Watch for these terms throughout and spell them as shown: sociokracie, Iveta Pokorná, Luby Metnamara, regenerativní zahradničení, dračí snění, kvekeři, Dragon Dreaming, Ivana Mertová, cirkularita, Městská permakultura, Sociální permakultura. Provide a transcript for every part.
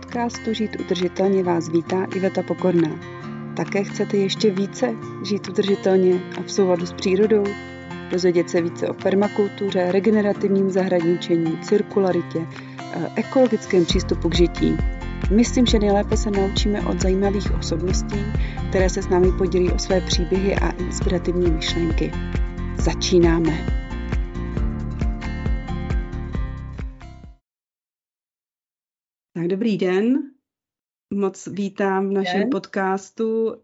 podcastu Žít udržitelně vás vítá Iveta Pokorná. Také chcete ještě více žít udržitelně a v souladu s přírodou? Dozvědět se více o permakultuře, regenerativním zahradničení, cirkularitě, ekologickém přístupu k žití. Myslím, že nejlépe se naučíme od zajímavých osobností, které se s námi podělí o své příběhy a inspirativní myšlenky. Začínáme! Tak dobrý den, moc vítám v našem podcastu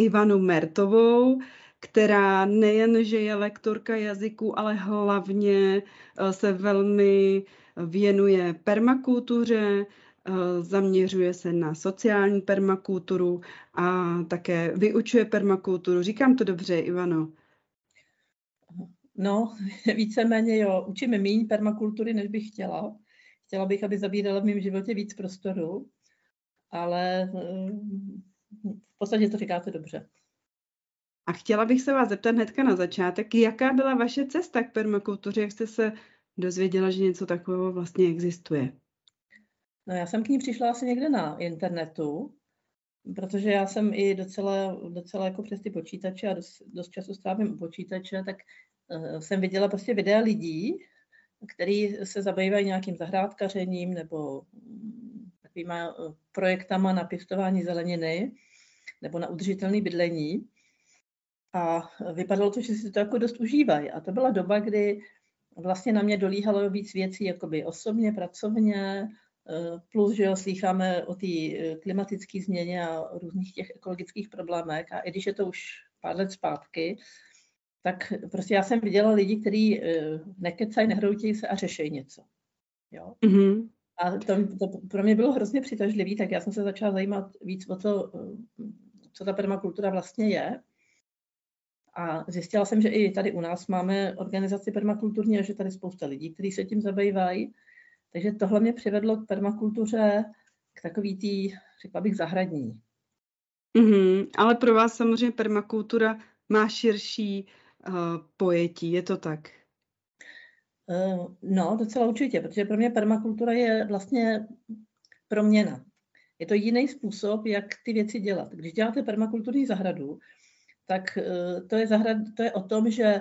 Ivanu Mertovou, která nejen, že je lektorka jazyků, ale hlavně se velmi věnuje permakultuře, zaměřuje se na sociální permakulturu a také vyučuje permakulturu. Říkám to dobře, Ivano? No, víceméně jo, učím méně permakultury, než bych chtěla. Chtěla bych, aby zabírala v mém životě víc prostoru, ale v podstatě to říkáte dobře. A chtěla bych se vás zeptat hnedka na začátek, jaká byla vaše cesta k permakultuře, jak jste se dozvěděla, že něco takového vlastně existuje? No, já jsem k ní přišla asi někde na internetu, protože já jsem i docela jako přes ty počítače a dost času strávím u počítače, tak jsem viděla prostě videa lidí, který se zabývají nějakým zahrádkařením nebo takovýma projektama na pěstování zeleniny nebo na udržitelné bydlení. A vypadalo to, že si to jako dost užívají. A to byla doba, kdy vlastně na mě dolíhalo víc věcí jakoby osobně, pracovně, plus, že jo, slýcháme o té klimatické změně a různých těch ekologických problémech. A i když je to už pár let zpátky, tak prostě já jsem viděla lidi, kteří nekecají, nehroutí se a řeší něco. Jo? Mm-hmm. A to pro mě bylo hrozně přitažlivý, tak já jsem se začala zajímat víc o to, co ta permakultura vlastně je. A zjistila jsem, že i tady u nás máme organizaci permakulturní a že tady spousta lidí, kteří se tím zabývají. Takže tohle mě přivedlo k permakultuře, k takový tý, řekla bych, zahradní. Mm-hmm. Ale pro vás samozřejmě permakultura má širší pojetí, je to tak? No, docela určitě, protože pro mě permakultura je vlastně proměna. Je to jiný způsob, jak ty věci dělat. Když děláte permakulturní zahradu, tak to je o tom, že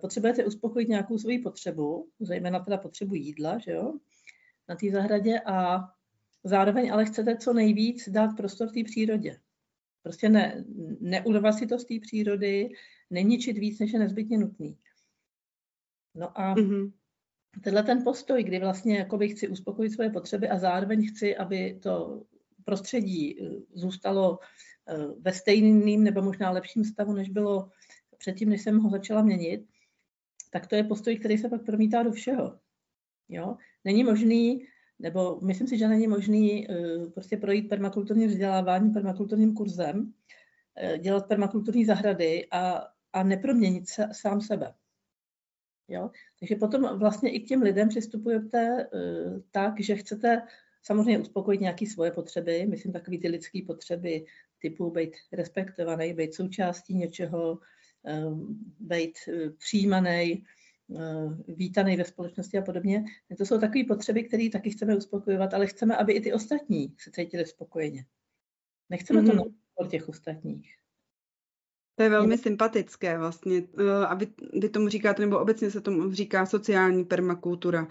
potřebujete uspokojit nějakou svoji potřebu, zejména teda potřebu jídla, že jo, na té zahradě a zároveň ale chcete co nejvíc dát prostor v té přírodě. Prostě neurvat si to z té přírody, neničit víc, než je nezbytně nutný. No a tenhle ten postoj, kdy vlastně jakoby chci uspokojit svoje potřeby a zároveň chci, aby to prostředí zůstalo ve stejným nebo možná lepším stavu, než bylo předtím, než jsem ho začala měnit, tak to je postoj, který se pak promítá do všeho. Jo? Není možný, nebo myslím si, že není možný prostě projít permakulturní vzdělávání, permakulturním kurzem, dělat permakulturní zahrady a neproměnit se, sám sebe. Jo? Takže potom vlastně i k těm lidem přistupujete tak, že chcete samozřejmě uspokojit nějaké svoje potřeby, myslím takový ty lidské potřeby typu být respektovaný, být součástí něčeho, být přijímaný, vítaný ve společnosti a podobně. To jsou takové potřeby, které taky chceme uspokojovat, ale chceme, aby i ty ostatní se cítili spokojeně. Nechceme to na těch ostatních. To je velmi sympatické vlastně. A vy tomu říkáte, nebo obecně se tomu říká sociální permakultura,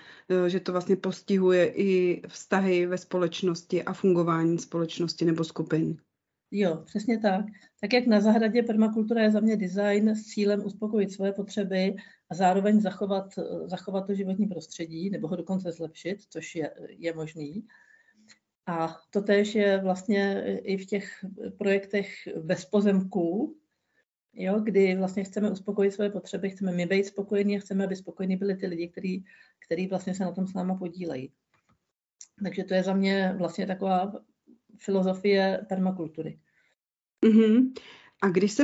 že to vlastně postihuje i vztahy ve společnosti a fungování společnosti nebo skupin. Jo, přesně tak. Tak jak na zahradě, permakultura je za mě design s cílem uspokojit svoje potřeby a zároveň zachovat to životní prostředí, nebo ho dokonce zlepšit, což je možný. A to též je vlastně i v těch projektech bez pozemků, jo, kdy vlastně chceme uspokojit svoje potřeby, chceme my být spokojení a chceme, aby spokojení byli ty lidi, který vlastně se na tom s náma podílejí. Takže to je za mě vlastně taková filozofie permakultury. Mm-hmm. A když se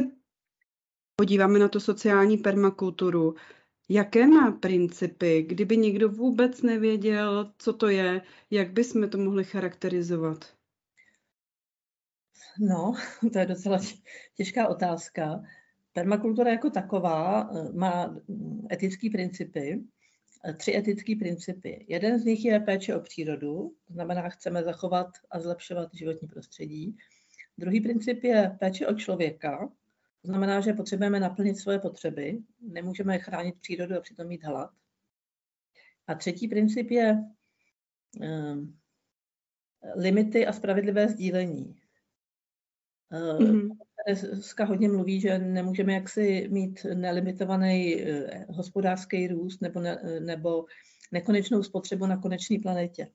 podíváme na tu sociální permakulturu, jaké má principy, kdyby někdo vůbec nevěděl, co to je, jak bychom to mohli charakterizovat? No, to je docela těžká otázka. Permakultura jako taková má etické principy tři etické principy. Jeden z nich je péče o přírodu, to znamená, chceme zachovat a zlepšovat životní prostředí. Druhý princip je péče o člověka, to znamená, že potřebujeme naplnit svoje potřeby, nemůžeme chránit přírodu a přitom mít hlad. A třetí princip je limity a spravedlivé sdílení. Dneska hodně mluví, že nemůžeme jaksi mít nelimitovaný hospodářský růst nebo nekonečnou spotřebu na konečné planetě.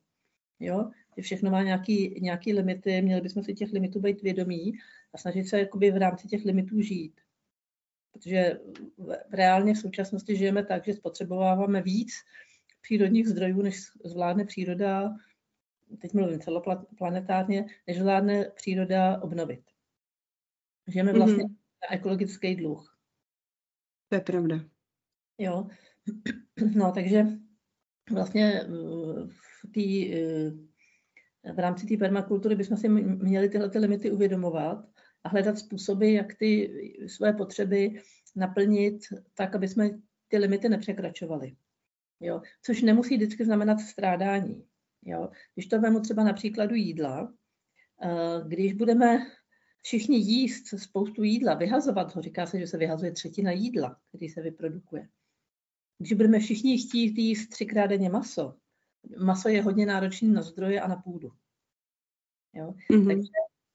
Jo? Všechno má nějaký limity, měli bychom si těch limitů být vědomí a snažit se jakoby v rámci těch limitů žít. Protože reálně v současnosti žijeme tak, že spotřebováváme víc přírodních zdrojů, než zvládne příroda, teď mluvím celoplanetárně, než zvládne příroda obnovit. Žijeme vlastně na ekologický dluh. To je pravda. Jo, no takže vlastně v rámci té permakultury bychom si měli tyhle limity uvědomovat a hledat způsoby, jak ty své potřeby naplnit tak, aby jsme ty limity nepřekračovali. Jo? Což nemusí vždycky znamenat strádání. Jo? Když to vemu třeba na příkladu jídla, když budeme všichni jíst spoustu jídla, vyhazovat ho, říká se, že se vyhazuje třetina jídla, který se vyprodukuje. Když budeme všichni chtít jíst 3krát denně maso, maso je hodně náročné na zdroje a na půdu. Jo?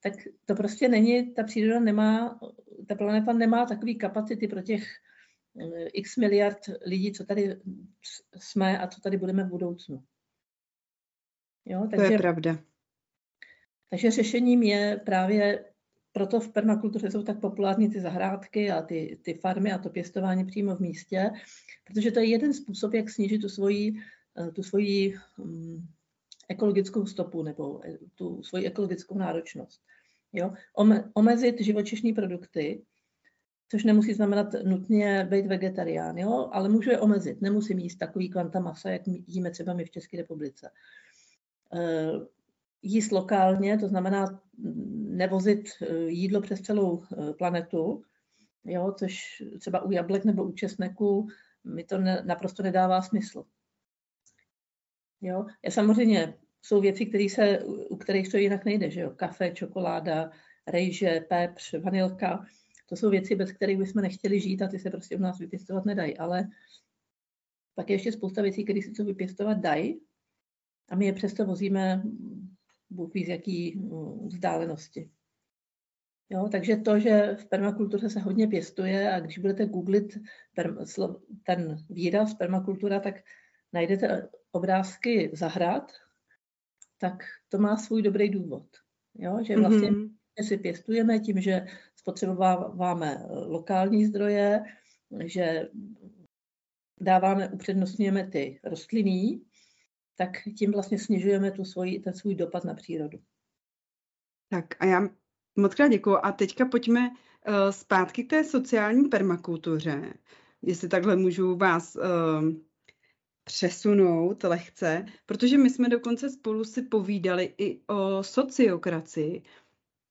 Tak to prostě není, ta příroda nemá, ta planeta nemá takový kapacity pro těch x miliard lidí, co tady jsme a co tady budeme v budoucnu. Jo? Takže, to je pravda. Takže řešením je právě, proto v permakultuře jsou tak populární ty zahrádky a ty farmy a to pěstování přímo v místě, protože to je jeden způsob, jak snížit tu svoji ekologickou stopu nebo tu svoji ekologickou náročnost. Jo? Omezit živočišní produkty, což nemusí znamenat nutně být vegetarián, jo? Ale můžu je omezit. Nemusím jíst takový kvanta masa, jak jíme třeba my v České republice. Jíst lokálně, to znamená nevozit jídlo přes celou planetu, jo? Což třeba u jablek nebo u česneku mi to naprosto nedává smysl. Jo? Já samozřejmě jsou věci, u kterých to jinak nejde, že jo? Kafe, čokoláda, rejže, pepř, vanilka, to jsou věci, bez kterých bychom nechtěli žít a ty se prostě u nás vypěstovat nedají, ale pak je ještě spousta věcí, které si to vypěstovat dají a my je přesto vozíme Bůh ví z jaký vzdálenosti. Jo, takže to, že v permakultuře se hodně pěstuje a když budete googlit ten výraz permakultura, tak najdete obrázky zahrad, tak to má svůj dobrý důvod. Jo, že vlastně si pěstujeme tím, že spotřebováváme lokální zdroje, že upřednostňujeme ty rostlinné, tak tím vlastně snižujeme ten svůj dopad na přírodu. Tak a já moc krát děkuju. A teďka pojďme zpátky k té sociální permakultuře. Jestli takhle můžu vás přesunout lehce, protože my jsme dokonce spolu si povídali i o sociokracii.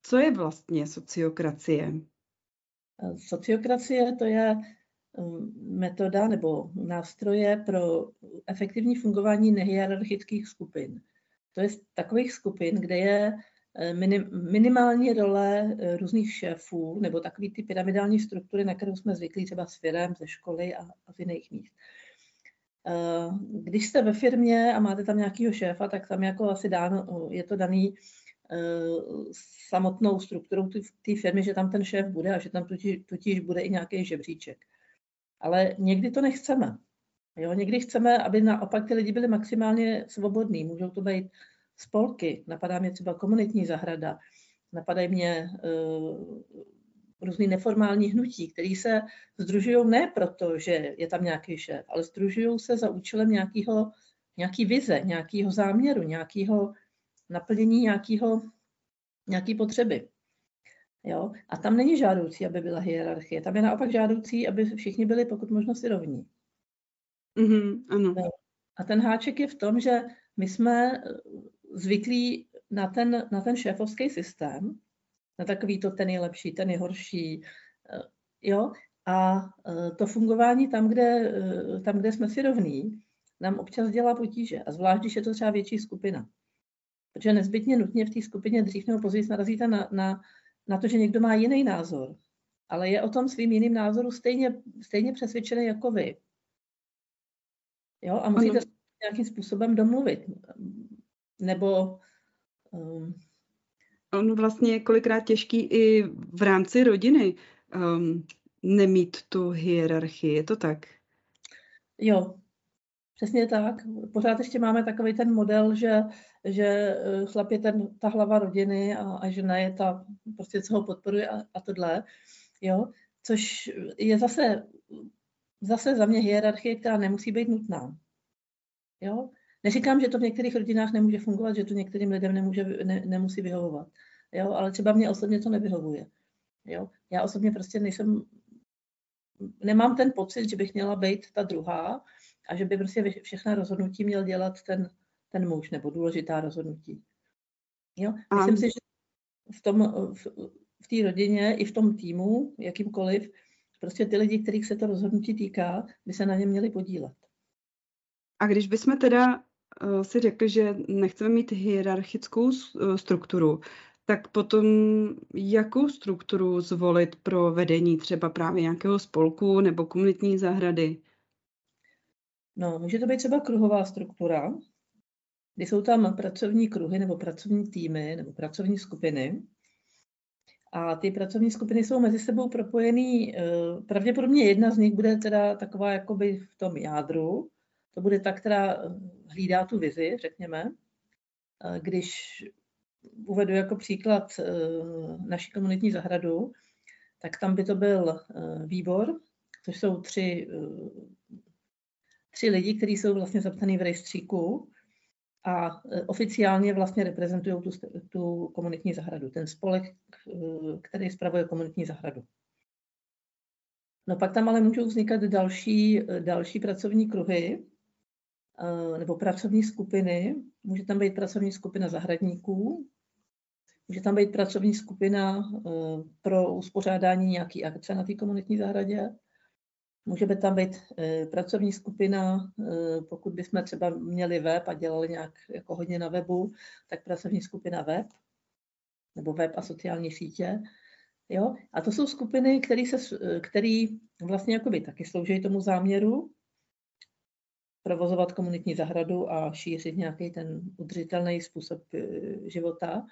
Co je vlastně sociokracie? Sociokracie to je metoda nebo nástroje pro efektivní fungování nehierarchických skupin. To je takových skupin, kde je minimální role různých šéfů nebo takový ty pyramidální struktury, na kterou jsme zvyklí třeba s firem, ze školy a z jiných míst. Když jste ve firmě a máte tam nějakého šéfa, tak tam jako asi je to daný samotnou strukturou té firmy, že tam ten šéf bude a že tam totiž bude i nějaký žebříček. Ale někdy to nechceme. Jo? Někdy chceme, aby naopak ty lidi byli maximálně svobodní. Můžou to být spolky, napadá mě třeba komunitní zahrada, napadají mě různý neformální hnutí, které se sdružují ne proto, že je tam nějaký šéf, ale sdružují se za účelem nějaký vize, nějakého záměru, nějakého naplnění nějaký potřeby. Jo? A tam není žádoucí, aby byla hierarchie. Tam je naopak žádoucí, aby všichni byli pokud možno si rovní. Ano. A ten háček je v tom, že my jsme zvyklí na ten šéfovský systém, na takový to ten je lepší, ten je horší. Jo? A to fungování tam, kde jsme si rovní, nám občas dělá potíže, a zvlášť, když je to třeba větší skupina. Protože nezbytně nutně v té skupině dřív nebo později narazíte na to, že někdo má jiný názor, ale je o tom svým jiným názoru stejně přesvědčený jako vy. Jo? A musíte se nějakým způsobem domluvit. Nebo... On vlastně je kolikrát těžký i v rámci rodiny nemít tu hierarchii, je to tak? Jo, přesně tak. Pořád ještě máme takový ten model, že chlap je ta hlava rodiny a žena je ta, prostě co ho podporuje a tohle. Jo? Což je zase za mě hierarchie, která nemusí být nutná. Jo? Neříkám, že to v některých rodinách nemůže fungovat, že to některým lidem nemusí vyhovovat. Jo? Ale třeba mě osobně to nevyhovuje. Jo? Já osobně prostě nemám ten pocit, že bych měla být ta druhá a že by prostě všechna rozhodnutí měl dělat ten muž, nebo důležitá rozhodnutí. Jo? Myslím si, že v té rodině i v tom týmu, jakýmkoliv, prostě ty lidi, kterých se to rozhodnutí týká, by se na ně měli podílet. A když bychom teda si řekli, že nechceme mít hierarchickou strukturu, tak potom jakou strukturu zvolit pro vedení třeba právě nějakého spolku nebo komunitní zahrady? No, může to být třeba kruhová struktura, kdy jsou tam pracovní kruhy nebo pracovní týmy nebo pracovní skupiny. A ty pracovní skupiny jsou mezi sebou propojený, pravděpodobně jedna z nich bude teda taková jakoby v tom jádru, to bude ta, která hlídá tu vizi, řekněme. Když uvedu jako příklad naši komunitní zahradu, tak tam by to byl výbor, což jsou tři lidi, kteří jsou vlastně zapsaný v rejstříku a oficiálně vlastně reprezentují tu komunitní zahradu, ten spolek, který spravuje komunitní zahradu. No pak tam ale můžou vznikat další pracovní kruhy nebo pracovní skupiny. Může tam být pracovní skupina zahradníků, může tam být pracovní skupina pro uspořádání nějaký akce na té komunitní zahradě, může by tam být pracovní skupina, pokud bychom třeba měli web a dělali nějak jako hodně na webu, tak pracovní skupina web, nebo web a sociální sítě. Jo? A to jsou skupiny, které vlastně jakoby taky slouží tomu záměru provozovat komunitní zahradu a šířit nějaký ten udržitelný způsob života,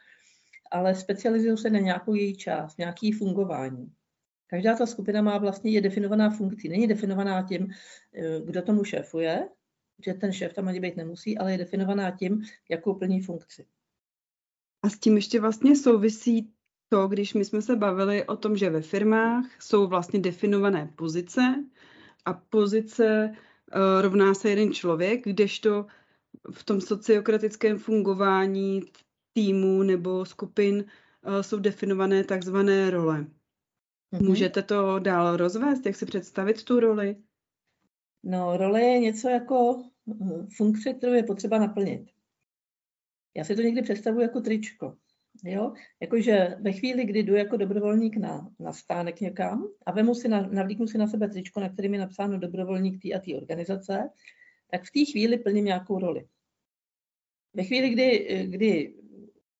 ale specializují se na nějakou její část, nějaký fungování. Každá ta skupina má vlastně, je definovaná funkcí. Není definovaná tím, kdo tomu šéfuje, že ten šéf tam ani být nemusí, ale je definovaná tím, jakou plní funkci. A s tím ještě vlastně souvisí to, když my jsme se bavili o tom, že ve firmách jsou vlastně definované pozice a pozice rovná se jeden člověk, kdežto v tom sociokratickém fungování týmu nebo skupin jsou definované takzvané role. Můžete to dál rozvést, jak si představit tu roli? No, role je něco jako funkce, kterou je potřeba naplnit. Já si to někdy představuji jako tričko. Jo? Jakože ve chvíli, kdy jdu jako dobrovolník na stánek někam a navlíknu si na sebe tričko, na kterém je napsáno dobrovolník té a té organizace, tak v té chvíli plním nějakou roli. Ve chvíli, kdy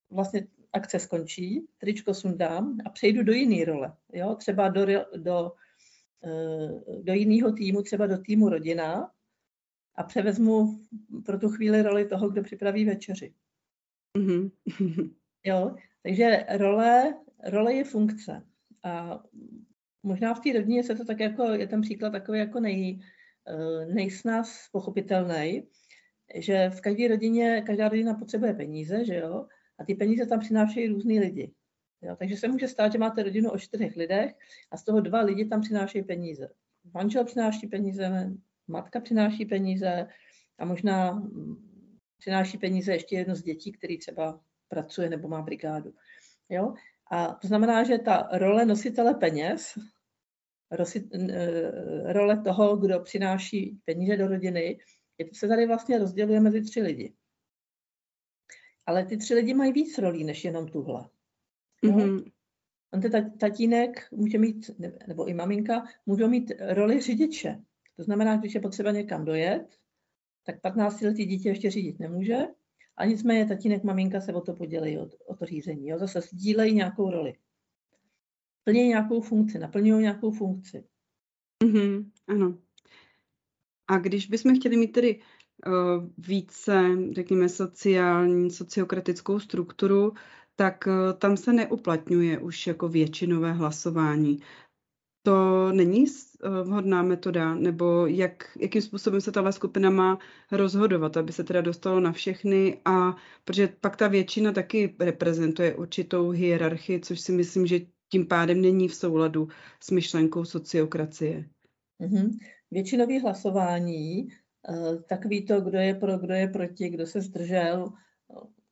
vlastně akce skončí, tričko sundám a přejdu do jiné role. Jo? Třeba do jiného týmu, třeba do týmu rodina a převezmu pro tu chvíli roli toho, kdo připraví večeři. Mm-hmm. Jo? Takže role je funkce. A možná v té rodině se to tak jako, je ten příklad takový jako nejsnáz pochopitelný, že v každé rodině, každá rodina potřebuje peníze, že jo? A ty peníze tam přinášejí různý lidi. Jo, takže se může stát, že máte rodinu o 4 lidech a z toho 2 lidi tam přinášejí peníze. Manžel přináší peníze, matka přináší peníze a možná přináší peníze ještě jedno z dětí, který třeba pracuje nebo má brigádu. Jo? A to znamená, že ta role nositele peněz, role toho, kdo přináší peníze do rodiny, se tady vlastně rozděluje mezi 3 lidi. Ale ty 3 lidi mají víc rolí, než jenom tuhle. Mm-hmm. On ten tatínek může mít, nebo i maminka, můžou mít roli řidiče. To znamená, když je potřeba někam dojet, tak 15letý dítě ještě řídit nemůže. A nicméně tatínek, maminka se o to podělí, o to řízení. Jo? Zase sdílejí nějakou roli. Plní nějakou funkci, naplňují nějakou funkci. Mm-hmm, ano. A když bychom chtěli mít tedy více, řekněme, sociální, sociokratickou strukturu, tak tam se neuplatňuje už jako většinové hlasování. To není vhodná metoda, nebo jakým způsobem se tahle skupina má rozhodovat, aby se teda dostalo na všechny, a protože pak ta většina taky reprezentuje určitou hierarchii, což si myslím, že tím pádem není v souladu s myšlenkou sociokracie. Mm-hmm. Většinové hlasování, takový to, kdo je pro, kdo je proti, kdo se zdržel,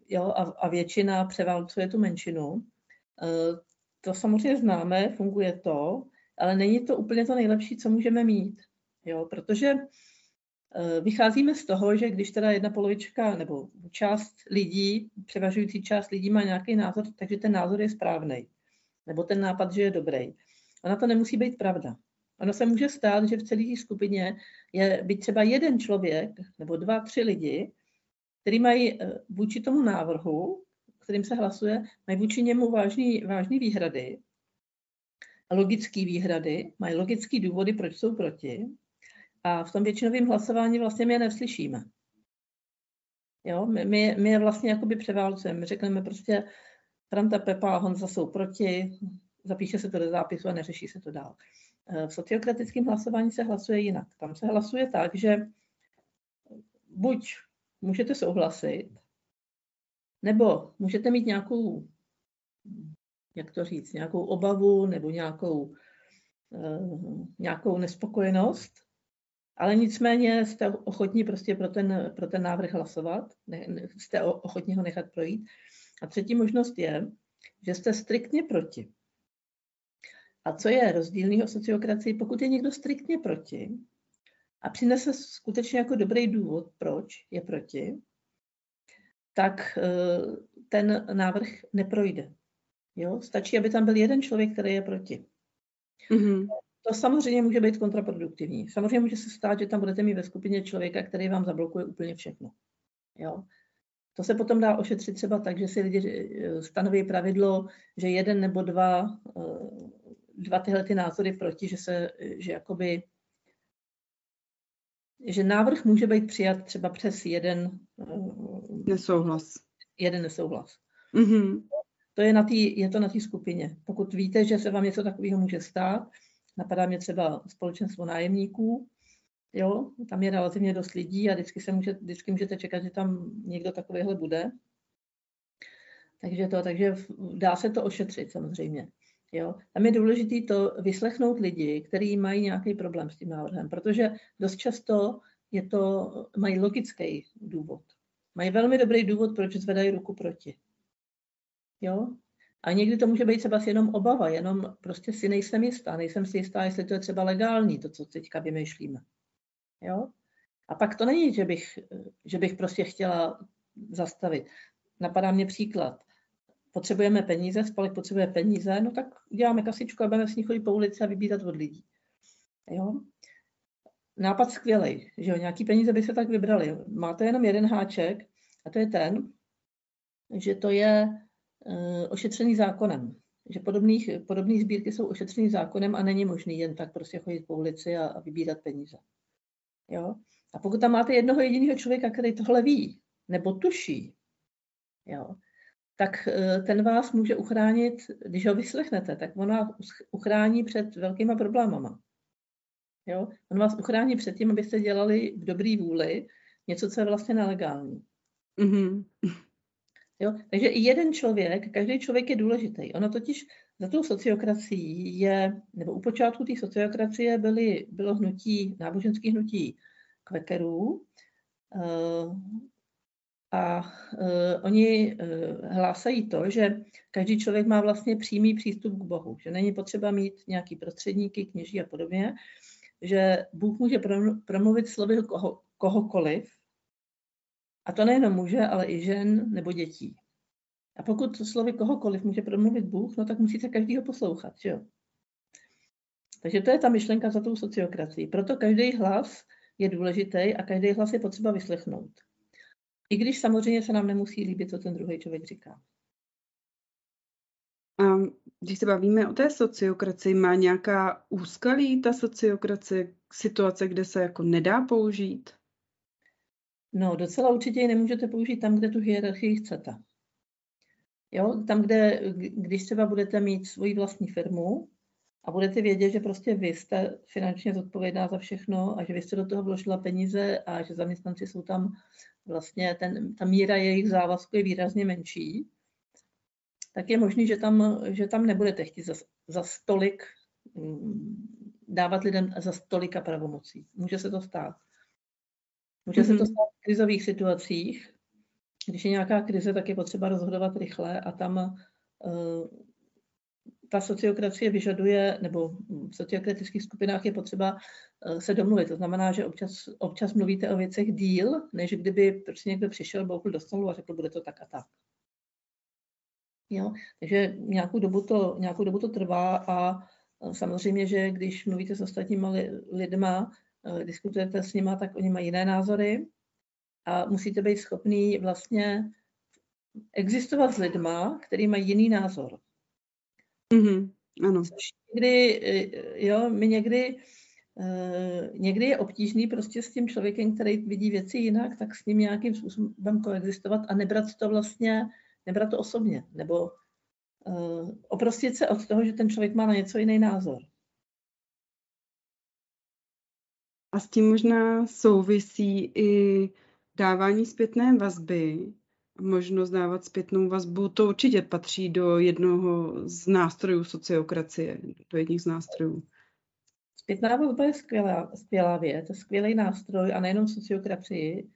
jo, a většina převálcuje tu menšinu. To samozřejmě známe, funguje to, ale není to úplně to nejlepší, co můžeme mít, jo, protože vycházíme z toho, že když teda jedna polovička nebo část lidí, převažující část lidí má nějaký názor, takže ten názor je správný, nebo ten nápad, že je dobrý. Ona to nemusí být pravda. Ono se může stát, že v celé té skupině je být třeba jeden člověk nebo 2, 3 lidi, který mají vůči tomu návrhu, kterým se hlasuje, mají vůči němu vážný výhrady, logické výhrady, mají logické důvody, proč jsou proti, a v tom většinovém hlasování vlastně my je nevslyšíme. Jo? My je vlastně jakoby převálcujeme, řekneme prostě Franta, Pepa a Honza jsou proti, zapíše se to do zápisu a neřeší se to dál. V sociokratickém hlasování se hlasuje jinak. Tam se hlasuje tak, že buď můžete souhlasit, nebo můžete mít nějakou, jak to říct, nějakou obavu nebo nějakou nespokojenost, ale nicméně jste ochotní prostě pro ten návrh hlasovat, jste ochotní ho nechat projít. A třetí možnost je, že jste striktně proti. A co je rozdílného v sociokracii, pokud je někdo striktně proti a přinese skutečně jako dobrý důvod, proč je proti, tak ten návrh neprojde. Jo? Stačí, aby tam byl jeden člověk, který je proti. Mm-hmm. To samozřejmě může být kontraproduktivní. Samozřejmě může se stát, že tam budete mít ve skupině člověka, který vám zablokuje úplně všechno. Jo? To se potom dá ošetřit třeba tak, že si lidi stanoví pravidlo, že jeden nebo dva tyhle ty názory proti, že návrh může být přijat třeba přes jeden nesouhlas. Mm-hmm. Je to na té skupině. Pokud víte, že se vám něco takového může stát, napadá mě třeba společenstvo nájemníků, jo, tam je relativně dost lidí a vždycky můžete čekat, že tam někdo takovýhle bude. Takže dá se to ošetřit samozřejmě. Jo. Tam je důležité to vyslechnout lidi, kteří mají nějaký problém s tím návrhem, protože dost často mají logický důvod. Mají velmi dobrý důvod, proč zvedají ruku proti. Jo? A někdy to může být třeba jenom obava, jenom prostě si nejsem si jistá, jestli to je třeba legální, to, co teďka vymýšlíme. Jo? A pak to není, že bych prostě chtěla zastavit. Napadá mě příklad. Potřebujeme peníze, spolek potřebuje peníze, no tak uděláme kasičku a budeme s ní chodit po ulici a vybírat od lidí. Jo? Nápad skvělej, že jo, nějaký peníze by se tak vybrali. Má to jenom jeden háček a to je ten, že to je ošetřený zákonem. Že podobné sbírky jsou ošetřený zákonem a není možný jen tak prostě chodit po ulici a vybírat peníze. Jo? A pokud tam máte jednoho jediného člověka, který tohle ví nebo tuší, jo, tak ten vás může uchránit, když ho vyslechnete, tak on vás uchrání před velkýma problémama. Jo? On vás uchrání před tím, abyste dělali v dobrý vůli něco, co je vlastně nelegální. Mm-hmm. Jo? Takže i jeden člověk, každý člověk je důležitý. Ono totiž za tou sociokracií nebo u počátku té sociokracie bylo náboženské hnutí kvekerů, oni hlásají to, že každý člověk má vlastně přímý přístup k Bohu, že není potřeba mít nějaký prostředníky, kněží a podobně, že Bůh může promluvit slovy kohokoliv, a to nejenom muže, ale i žen nebo dětí. A pokud slovy kohokoliv může promluvit Bůh, no tak musíte každýho poslouchat, že jo? Takže to je ta myšlenka za tou sociokracií. Proto každý hlas je důležitý a každý hlas je potřeba vyslechnout. I když samozřejmě se nám nemusí líbit, co ten druhý člověk říká. A když se bavíme o té sociokracii, má nějaká úskalí ta sociokracie, situace, kde se jako nedá použít? No, docela určitě ji nemůžete použít tam, kde tu hierarchii chcete. Jo, tam, kde, když třeba budete mít svoji vlastní firmu a budete vědět, že prostě vy jste finančně zodpovědná za všechno a že vy jste do toho vložila peníze a že zaměstnanci jsou tam vlastně, ta míra jejich závazku je výrazně menší, tak je možný, že tam nebudete chtít dávat lidem za tolika pravomocí. Může se to stát. Může se to stát v krizových situacích. Když je nějaká krize, tak je potřeba rozhodovat rychle a tam ta sociokracie vyžaduje, nebo v sociokratických skupinách je potřeba se domluvit. To znamená, že občas mluvíte o věcech díl, než kdyby prostě někdo přišel, bouchl do stolu a řekl, bude to tak a tak. Jo? Takže nějakou dobu to trvá a samozřejmě, že když mluvíte s ostatníma lidma, diskutujete s nima, tak oni mají jiné názory a musíte být schopný vlastně existovat s lidma, který mají jiný názor. Mm-hmm. Ano. Někdy je obtížný prostě s tím člověkem, který vidí věci jinak, tak s ním nějakým způsobem koexistovat a nebrat to osobně, nebo oprostit se od toho, že ten člověk má na něco jiný názor. A s tím možná souvisí i dávání zpětné vazby. Možnost dávat zpětnou vazbu, to určitě patří do jednoho z nástrojů sociokracie, do jedních z nástrojů. Zpětná vazba je skvělá věc, skvělý nástroj a nejenom sociokracii.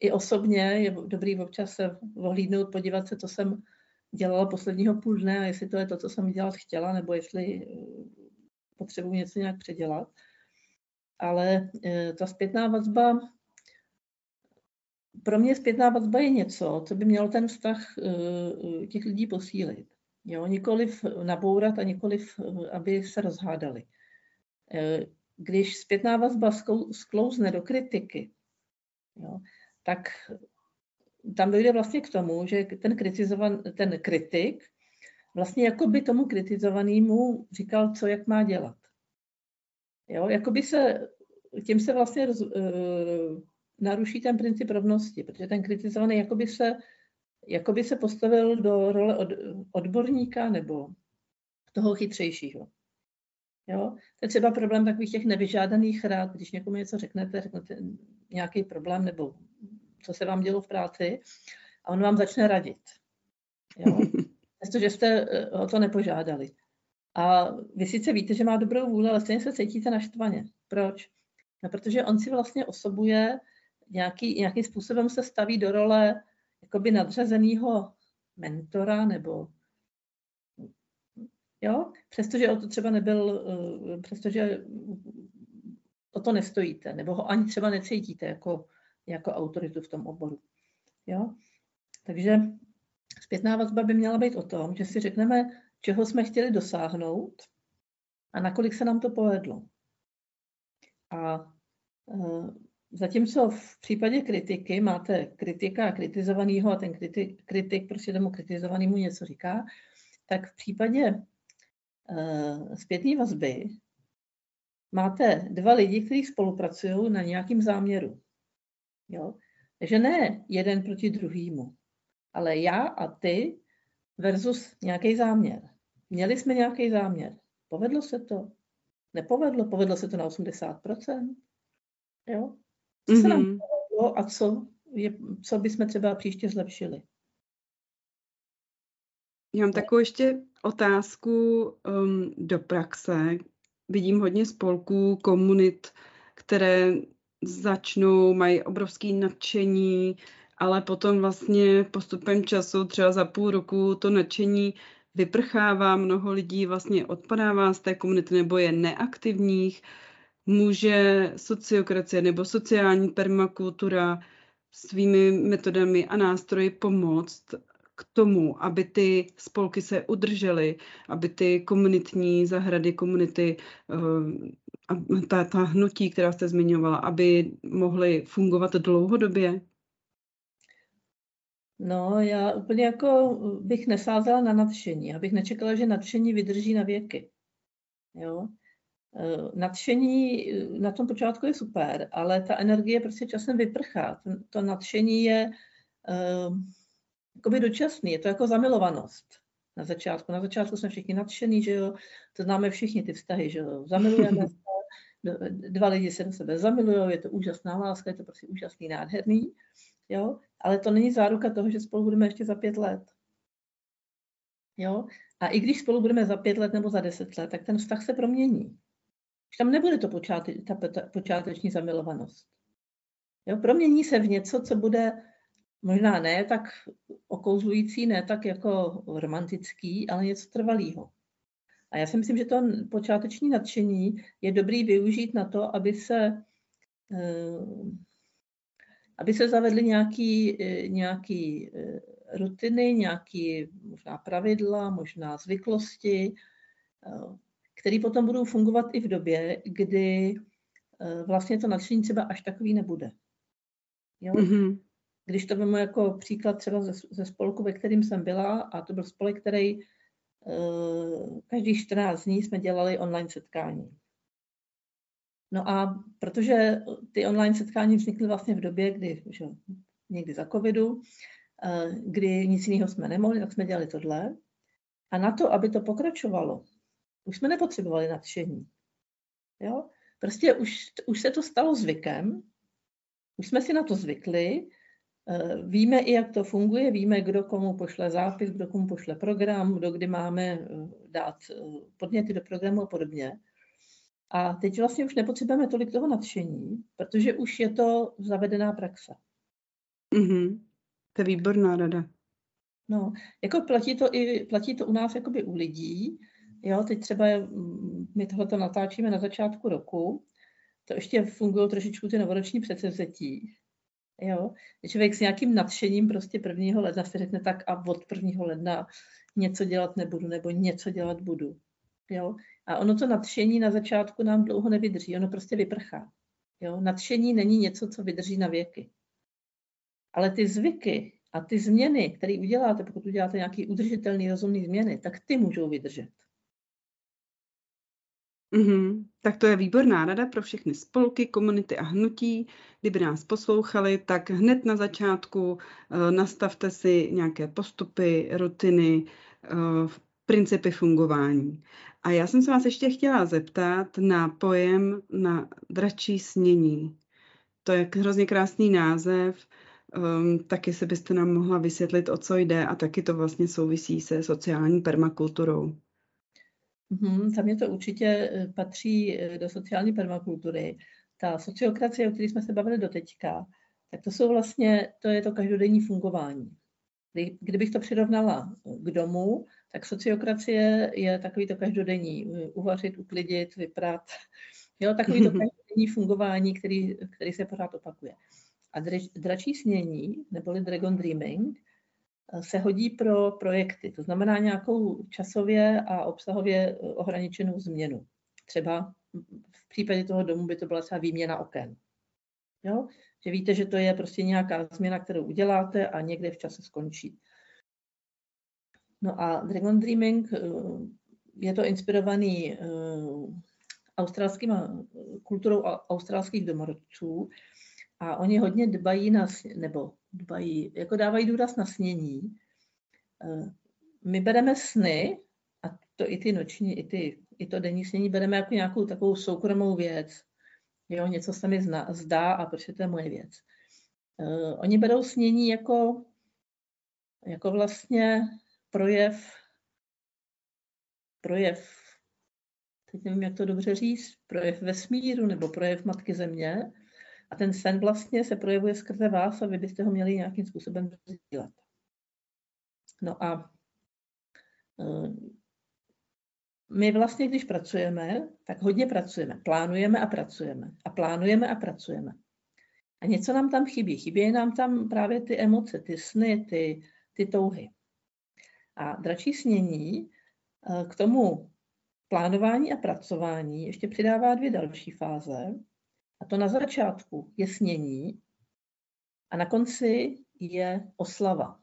I osobně je dobrý občas se ohlídnout, podívat se, co jsem dělala posledního půl dne a jestli to je to, co jsem dělat chtěla, nebo jestli potřebuji něco nějak předělat. Ale ta zpětná vazba, pro mě zpětná vazba je něco, co by mělo ten vztah těch lidí posílit. Jo? Nikoliv nabourat a nikoliv, aby se rozhádali. Když zpětná vazba sklouzne do kritiky, jo, tak tam dojde vlastně k tomu, že ten kritik vlastně jako by tomu kritizovanému říkal, co jak má dělat. Jo, jakoby tím se vlastně naruší ten princip rovnosti, protože ten kritizovaný jakoby se postavil do role odborníka nebo toho chytřejšího. Jo? To je třeba problém takových těch nevyžádaných rád, když někomu něco řeknete nějaký problém nebo co se vám dělo v práci a on vám začne radit. Jo? Přestože jste o to nepožádali. A vy sice víte, že má dobrou vůli, ale stejně se cítíte naštvaně. Proč? No, protože on si vlastně osobuje, nějakým způsobem se staví do role jakoby nadřazeného mentora, nebo jo? Přestože o to třeba přestože o to nestojíte, nebo ho ani třeba necítíte jako autoritu v tom oboru. Jo? Takže zpětná vazba by měla být o tom, že si řekneme, čeho jsme chtěli dosáhnout a nakolik se nám to povedlo. A zatímco v případě kritiky máte kritika a kritizovanýho a ten kritik prostě tomu kritizovanému něco říká, tak v případě zpětné vazby máte dva lidi, kteří spolupracují na nějakým záměru. Jo? Takže ne jeden proti druhému, ale já a ty versus nějaký záměr. Měli jsme nějaký záměr. Povedlo se to? Nepovedlo? Povedlo se to na 80%? Jo? Co se nám povedlo a co bychom třeba příště zlepšili? Já mám takovou ještě otázku do praxe. Vidím hodně spolků, komunit, které mají obrovské nadšení, ale potom vlastně postupem času, třeba za půl roku, to nadšení vyprchává, mnoho lidí vlastně odpadává z té komunity nebo je neaktivních. Může sociokracie nebo sociální permakultura svými metodami a nástroji pomoct k tomu, aby ty spolky se udržely, aby ty komunitní zahrady, komunity ta hnutí, která jste zmiňovala, aby mohly fungovat dlouhodobě? No, já úplně jako bych nesázela na nadšení. Já bych nečekala, že nadšení vydrží na věky. Jo? Nadšení na tom počátku je super, ale ta energie prostě časem vyprchá. To nadšení je jakoby dočasný, je to jako zamilovanost. Na začátku jsme všichni nadšení, že jo, to známe všichni ty vztahy, že jo, zamilujeme se, dva lidi se do sebe zamilujou, je to úžasná láska, je to prostě úžasný, nádherný, jo, ale to není záruka toho, že spolu budeme ještě za 5 let, jo, a i když spolu budeme za 5 let nebo za 10 let, tak ten vztah se promění. Už tam nebude to počáteční zamilovanost, jo, promění se v něco, co bude možná ne tak okouzlující, ne tak jako romantický, ale něco trvalého. A já si myslím, že to počáteční nadšení je dobrý využít na to, aby se zavedly nějaký rutiny, nějaké možná pravidla, možná zvyklosti, které potom budou fungovat i v době, kdy vlastně to nadšení třeba až takový nebude. Jo? Mm-hmm. Když to vemu jako příklad třeba ze spolku, ve kterým jsem byla, a to byl spolek, který každých 14 dní jsme dělali online setkání. No a protože ty online setkání vznikly vlastně v době, kdy že, někdy za covidu, kdy nic jiného jsme nemohli, tak jsme dělali tohle. A na to, aby to pokračovalo, už jsme nepotřebovali nadšení. Jo? Prostě už se to stalo zvykem, už jsme si na to zvykli, víme i, jak to funguje, víme, kdo komu pošle zápis, kdo komu pošle program, kdo kdy máme dát podněty do programu a podobně. A teď vlastně už nepotřebujeme tolik toho nadšení, protože už je to zavedená praxe. Mm-hmm. To je výborná rada. No, jako platí to u nás jakoby u lidí. Jo, teď třeba my tohleto natáčíme na začátku roku. To ještě fungují trošičku ty novoroční předsevzetí. Jo, člověk s nějakým nadšením prostě 1. ledna si řekne tak a od 1. ledna něco dělat nebudu nebo něco dělat budu. Jo? A ono to nadšení na začátku nám dlouho nevydrží, ono prostě vyprchá. Jo? Nadšení není něco, co vydrží na věky. Ale ty zvyky a ty změny, které uděláte, pokud uděláte nějaký udržitelný, rozumný změny, tak ty můžou vydržet. Mm-hmm. Tak to je výborná rada pro všechny spolky, komunity a hnutí. Kdyby nás poslouchali, tak hned na začátku nastavte si nějaké postupy, rutiny, principy fungování. A já jsem se vás ještě chtěla zeptat na pojem na dračí snění. To je hrozně krásný název, taky se byste nám mohla vysvětlit, o co jde, a taky to vlastně souvisí se sociální permakulturou. Tam je to určitě patří do sociální permakultury. Ta sociokracie, o které jsme se bavili doteďka, tak to jsou vlastně, to je to každodenní fungování. Kdybych to přirovnala k domu, tak sociokracie je takový to každodenní, uvařit, uklidit, vyprat, jo, takový to každodenní fungování, který se pořád opakuje. A dračí snění, neboli Dragon Dreaming, se hodí pro projekty, to znamená nějakou časově a obsahově ohraničenou změnu. Třeba v případě toho domu by to byla třeba výměna oken. Jo? Že víte, že to je prostě nějaká změna, kterou uděláte a někde v čase skončí. No a Dragon Dreaming je to inspirovaný kulturou australských domorodců a oni hodně dávají důraz na snění. My bereme sny, a to i ty noční, i to denní snění, bereme jako nějakou takovou soukromou věc. Jo, něco se mi zdá a protože to je moje věc. Oni berou snění jako vlastně projev, teď nevím, jak to dobře říct, projev vesmíru nebo projev Matky Země. A ten sen vlastně se projevuje skrze vás a vy byste ho měli nějakým způsobem sdílet. No a my vlastně, když pracujeme, tak hodně pracujeme. Plánujeme a pracujeme. A plánujeme a pracujeme. A něco nám tam chybí. Chybí nám tam právě ty emoce, ty sny, ty touhy. A dračí snění k tomu plánování a pracování ještě přidává dvě další fáze. A to na začátku je snění a na konci je oslava.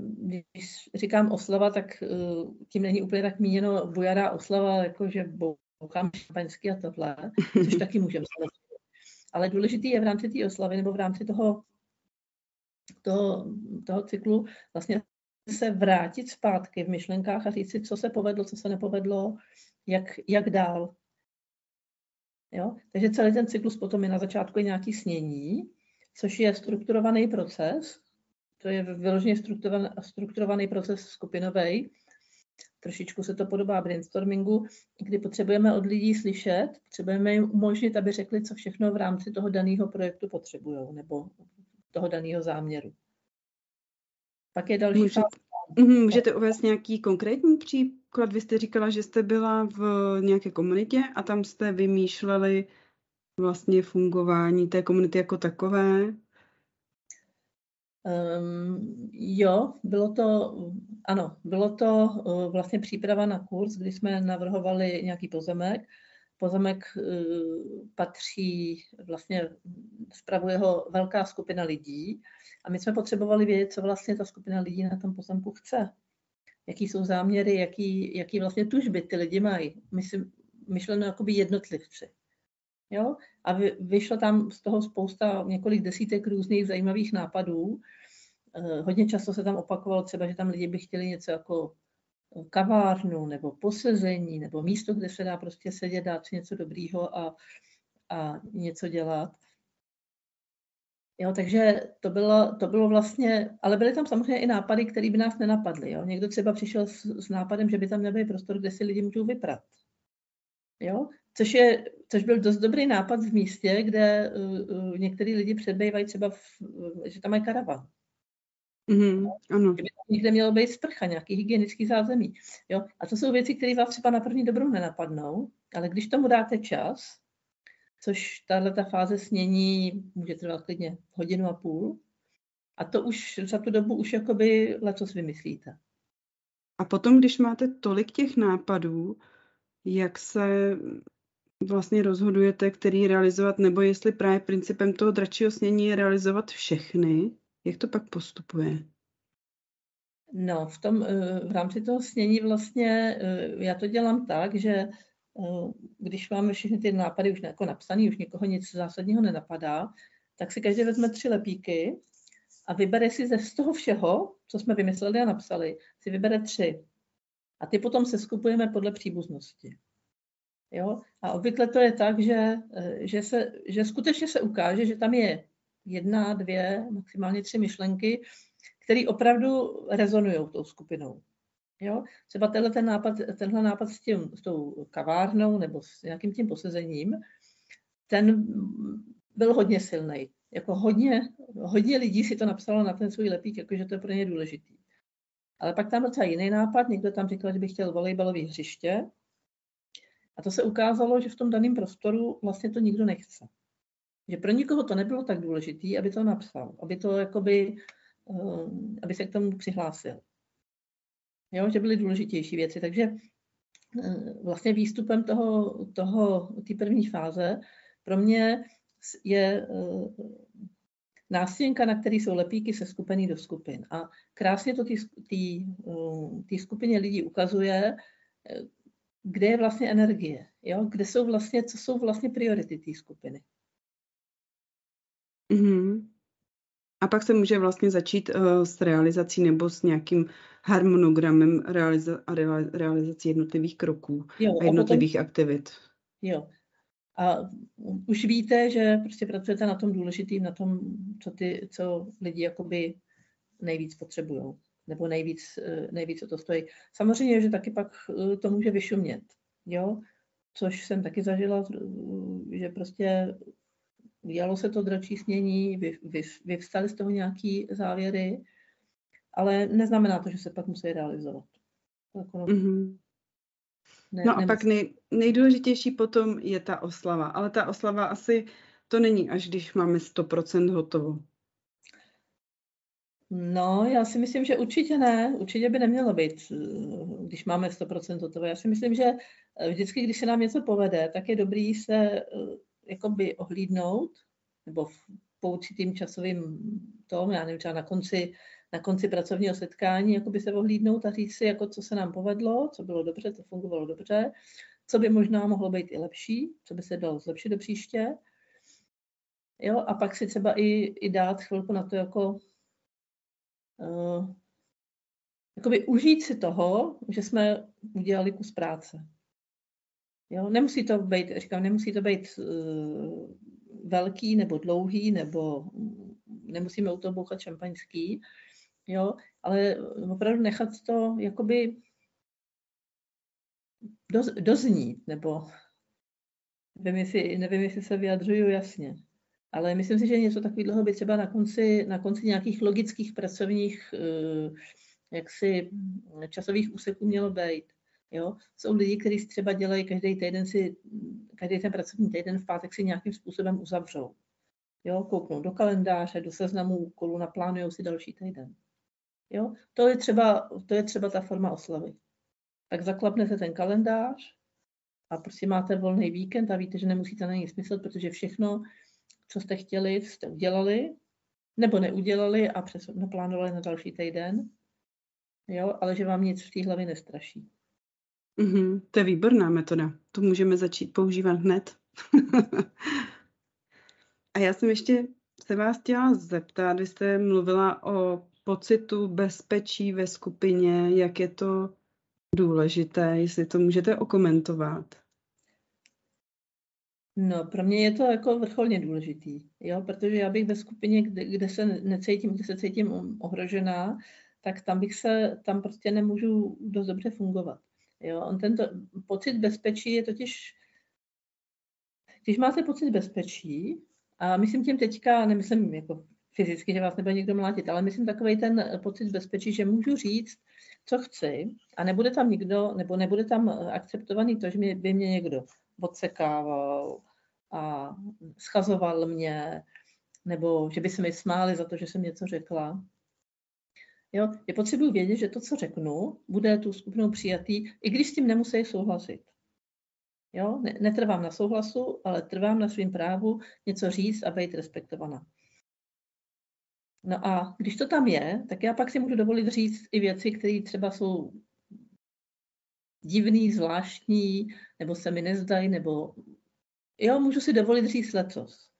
Když říkám oslava, tak tím není úplně tak míněno bujará oslava, jakože bouchám šampaňský a tohle, což taky můžeme sledovat. Ale důležitý je v rámci té oslavy nebo v rámci toho cyklu vlastně se vrátit zpátky v myšlenkách a říct si, co se povedlo, co se nepovedlo, jak dál. Jo? Takže celý ten cyklus potom je na začátku nějaký snění, což je strukturovaný proces. To je vyloženě strukturovaný proces skupinový. Trošičku se to podobá brainstormingu, kdy potřebujeme od lidí slyšet, potřebujeme jim umožnit, aby řekli, co všechno v rámci toho daného projektu potřebují nebo toho daného záměru. Pak je další fáze. Můžete uvést nějaký konkrétní příklad? Vy jste říkala, že jste byla v nějaké komunitě a tam jste vymýšleli vlastně fungování té komunity jako takové. Jo, bylo to vlastně příprava na kurz, kdy jsme navrhovali nějaký pozemek. Pozemek patří, vlastně spravuje ho velká skupina lidí a my jsme potřebovali vědět, co vlastně ta skupina lidí na tom pozemku chce. Jaký jsou záměry, jaký vlastně tužby ty lidi mají. Myšleno jakoby jednotlivci. Jo? A vyšlo tam z toho spousta, několik desítek různých zajímavých nápadů. Hodně často se tam opakovalo třeba, že tam lidi by chtěli něco jako kavárnu nebo posezení nebo místo, kde se dá prostě sedět, dát si něco dobrýho a něco dělat. Jo, takže to bylo vlastně, ale byly tam samozřejmě i nápady, které by nás nenapadly. Jo? Někdo třeba přišel s nápadem, že by tam nebyl prostor, kde si lidi můžou vyprat. Jo? Což byl dost dobrý nápad v místě, kde některý lidi předbývají třeba, že tam mají karavan. Mm-hmm, ano. Kdyby tam někde mělo být sprcha, nějaký hygienický zázemí. Jo? A to jsou věci, které vás třeba na první dobrou nenapadnou, ale když tomu dáte čas, což tato fáze snění může trvat klidně hodinu a půl, a to už za tu dobu už jakoby lecos vymyslíte. A potom, když máte tolik těch nápadů, jak se vlastně rozhodujete, který realizovat, nebo jestli právě principem toho dračího snění je realizovat všechny, jak to pak postupuje? No, v rámci toho snění vlastně já to dělám tak, že když máme všechny ty nápady už jako napsaný, už nikoho nic zásadního nenapadá, tak si každý vezme 3 lepíky a vybere si z toho všeho, co jsme vymysleli a napsali, si vybere 3. A ty potom se skupujeme podle příbuznosti. Jo? A obvykle to je tak, že skutečně se ukáže, že tam je 1, 2, maximálně 3 myšlenky, které opravdu rezonují tou skupinou. Jo? Třeba tenhle nápad s tou kavárnou nebo s nějakým tím posezením, ten byl hodně silný. Jako hodně lidí si to napsalo na ten svůj lepík, jakože to je pro ně důležitý. Ale pak tam docela jiný nápad, někdo tam říkal, že by chtěl volejbalové hřiště. A to se ukázalo, že v tom daném prostoru vlastně to nikdo nechce. Že pro nikoho to nebylo tak důležité, aby to napsal, aby se k tomu přihlásil. Jo, že byly důležitější věci. Takže vlastně výstupem té první fáze pro mě je nástěnka, na které jsou lepíky se skupený do skupin. A krásně to té skupině lidí ukazuje, kde je vlastně energie, jo? Kde jsou vlastně, co jsou vlastně priority té skupiny. Uhum. A pak se může vlastně začít s realizací nebo s nějakým harmonogramem realizací jednotlivých kroků, jo, a jednotlivých aktivit. Jo. A už víte, že prostě pracujete na tom důležitým, na tom, co lidi jakoby nejvíc potřebují, nebo nejvíc o to stojí. Samozřejmě, že taky pak to může vyšumět, jo? Což jsem taky zažila, že prostě udělalo se to dračí snění, vyvstaly z toho nějaké závěry, ale neznamená to, že se pak musí realizovat. Mm-hmm. A pak nejdůležitější potom je ta oslava, ale ta oslava asi to není, až když máme 100% hotovo. No, já si myslím, že určitě ne. Určitě by nemělo být, když máme 100% hotové. Já si myslím, že vždycky, když se nám něco povede, tak je dobrý se jakoby ohlídnout, nebo po určitým časovým tom, já nevím, třeba na konci pracovního setkání, jakoby se ohlídnout a říct si, jako, co se nám povedlo, co bylo dobře, co fungovalo dobře, co by možná mohlo být i lepší, co by se dalo zlepšit do příště. Jo, a pak si třeba i dát chvilku na to, jako jakoby užít si toho, že jsme udělali kus práce. Jo, nemusí to být, říkám, nemusí to být velký nebo dlouhý, nebo nemusíme u toho bouchat šampaňský, jo, ale opravdu nechat to jakoby doznít, nebo nevím, jestli se vyjadřuju jasně. Ale myslím si, že něco takového by třeba na konci nějakých logických pracovních jaksi časových úseků mělo být. Jo? Jsou lidi, kteří třeba dělají každý ten pracovní týden v pátek si nějakým způsobem uzavřou. Jo? Kouknou do kalendáře, do seznamu úkolů, naplánují si další týden. Jo? To je třeba ta forma oslavy. Tak zaklapnete ten kalendář a prostě máte volný víkend a víte, že nemusíte na nic myslet, protože všechno, co jste chtěli, jste udělali, nebo neudělali a naplánovali na další týden, jo, ale že vám nic v té hlavě nestraší. Mm-hmm, to je výborná metoda. To můžeme začít používat hned. A já jsem ještě se vás chtěla zeptat, vy jste mluvila o pocitu bezpečí ve skupině, jak je to důležité, jestli to můžete okomentovat. No, pro mě je to jako vrcholně důležitý, jo, protože já bych ve skupině, kde se cítím ohrožená, tak tam prostě nemůžu dost dobře fungovat, jo. On tento pocit bezpečí je totiž, když máte pocit bezpečí, a myslím tím teďka, nemyslím jako fyzicky, že vás nebude někdo mlátit, ale myslím takovej ten pocit bezpečí, že můžu říct, co chci, a nebude tam nikdo, nebo nebude tam akceptovaný to, že by mě někdo odsekával a schazoval mě, nebo že by se mi smáli za to, že jsem něco řekla. Jo? Je potřeba vědět, že to, co řeknu, bude tu skupinou přijatý, i když s tím nemusí souhlasit. Jo? Netrvám na souhlasu, ale trvám na svým právu něco říct a být respektovaná. No a když to tam je, tak já pak si můžu dovolit říct i věci, které třeba jsou divný, zvláštní, nebo se mi nezdají, nebo jo, můžu si dovolit říct letos.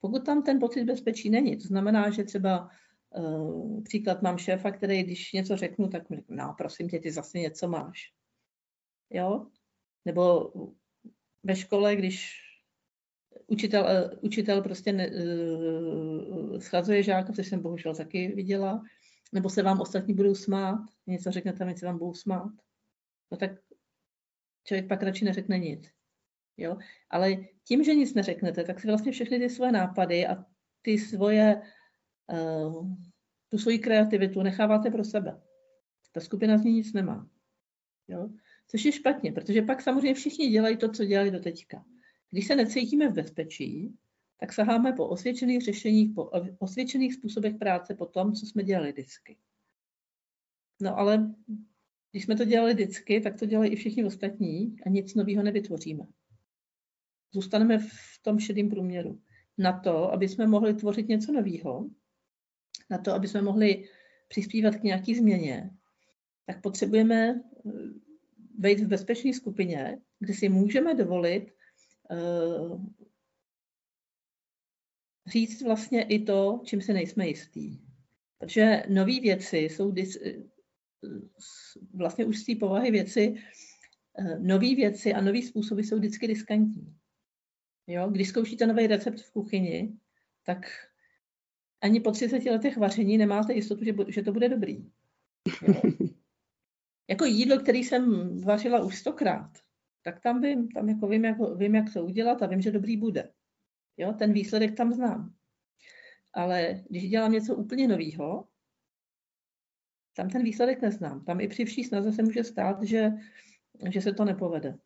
Pokud tam ten pocit bezpečí není, to znamená, že třeba příklad mám šéfa, který když něco řeknu, tak mi řekne, no prosím tě, ty zase něco máš. Jo? Nebo ve škole, když učitel prostě schazuje žáka, což jsem bohužel taky viděla, nebo se vám ostatní budou smát, něco řeknete, něco vám budou smát. No tak člověk pak radši neřekne nic. Jo? Ale tím, že nic neřeknete, tak si vlastně všechny ty svoje nápady a tu svoji kreativitu necháváte pro sebe. Ta skupina z ní nic nemá. Jo? Což je špatně, protože pak samozřejmě všichni dělají to, co dělali doteďka. Když se necítíme v bezpečí, tak saháme po osvědčených řešeních, po osvědčených způsobech práce, po tom, co jsme dělali vždycky. No ale když jsme to dělali vždycky, tak to dělají i všichni ostatní a nic nového nevytvoříme. Zůstaneme v tom šedém průměru. Na to, aby jsme mohli tvořit něco nového, na to, aby jsme mohli přispívat k nějaký změně, tak potřebujeme být v bezpečné skupině, kde si můžeme dovolit říct vlastně i to, čím se nejsme jistí. Protože nové věci jsou vlastně už z té povahy věci, nové věci a nové způsoby jsou vždycky riskantní. Jo? Když zkoušíte nový recept v kuchyni, tak ani po 30 letech vaření nemáte jistotu, že to bude dobrý. Jo? Jako jídlo, které jsem vařila už 100krát, tak tam vím, jak to udělat a vím, že dobrý bude. Jo? Ten výsledek tam znám. Ale když dělám něco úplně nového, tam ten výsledek neznám. Tam i při vší snaze se může stát, že se to nepovede.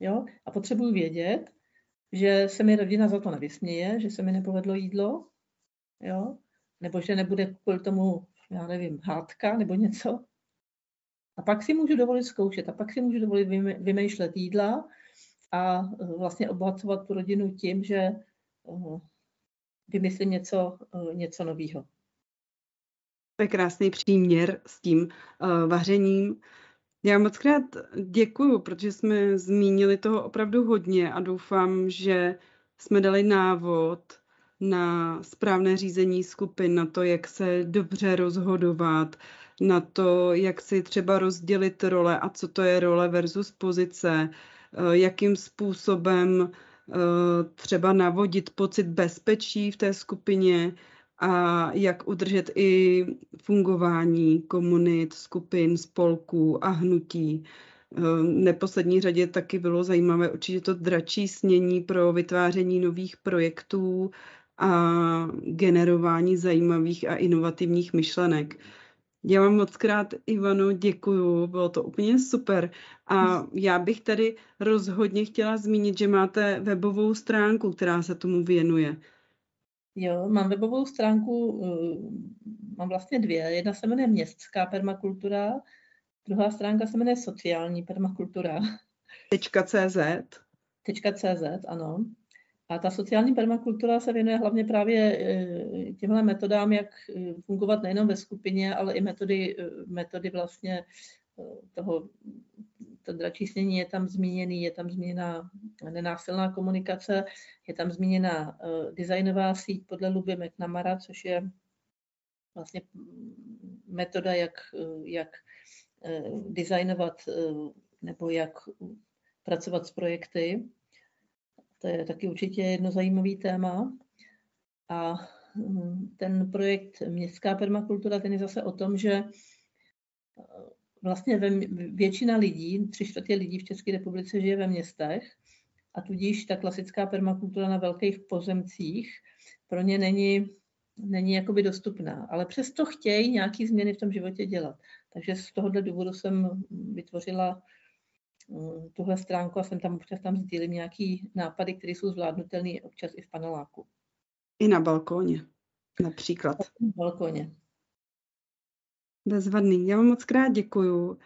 Jo? A potřebuji vědět, že se mi rodina za to nevysměje, že se mi nepovedlo jídlo, jo? nebo že nebude kvůli tomu, já nevím, hádka nebo něco. A pak si můžu dovolit zkoušet a pak si můžu dovolit vymýšlet jídla a vlastně obohacovat tu rodinu tím, že vymyslím něco nového. To je krásný příměr s tím vařením. Já moc krát děkuju, protože jsme zmínili toho opravdu hodně a doufám, že jsme dali návod na správné řízení skupin, na to, jak se dobře rozhodovat, na to, jak si třeba rozdělit role a co to je role versus pozice, jakým způsobem třeba navodit pocit bezpečí v té skupině a jak udržet i fungování komunit, skupin, spolků a hnutí. Neposlední řadě taky bylo zajímavé určitě to dračí snění pro vytváření nových projektů a generování zajímavých a inovativních myšlenek. Já vám moc krát, Ivano, děkuju, bylo to úplně super. A já bych tady rozhodně chtěla zmínit, že máte webovou stránku, která se tomu věnuje. Jo, mám webovou stránku, mám vlastně dvě. Jedna se jmenuje Městská permakultura, druhá stránka se jmenuje Sociální permakultura. .cz, ano. A ta sociální permakultura se věnuje hlavně právě těmhle metodám, jak fungovat nejenom ve skupině, ale i metody vlastně toho, to dračí snění je tam zmíněný, je tam zmíněna nenásilná komunikace, je tam zmíněna designová síť podle Luby Metnamara, což je vlastně metoda, jak designovat nebo jak pracovat s projekty. To je taky určitě jedno zajímavé téma. A ten projekt Městská permakultura, ten je zase o tom, že vlastně většina lidí, 3/4 lidí v České republice žije ve městech a tudíž ta klasická permakultura na velkých pozemcích pro ně není jakoby dostupná, ale přesto chtějí nějaké změny v tom životě dělat. Takže z tohohle důvodu jsem vytvořila tuhle stránku a občas tam sdílím nějaký nápady, které jsou zvládnutelné občas i v paneláku. I na balkóně například. Na balkóně. Bezvadný. Já vám moc krát děkuju.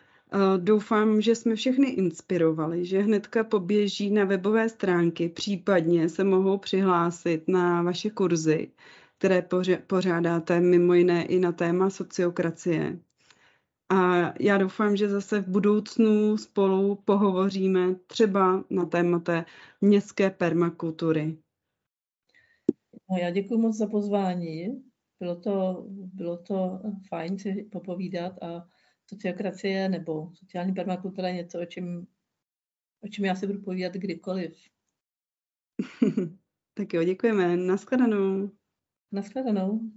Doufám, že jsme všechny inspirovali, že hnedka poběží na webové stránky, případně se mohou přihlásit na vaše kurzy, které pořádáte mimo jiné i na téma sociokracie. A já doufám, že zase v budoucnu spolu pohovoříme třeba na téma té městské permakultury. No, já děkuji moc za pozvání. Bylo to fajn si popovídat a sociokracie nebo sociální permakultura je něco, o čem já si budu povídat kdykoliv. Tak jo, děkujeme. Naschledanou. Naschledanou.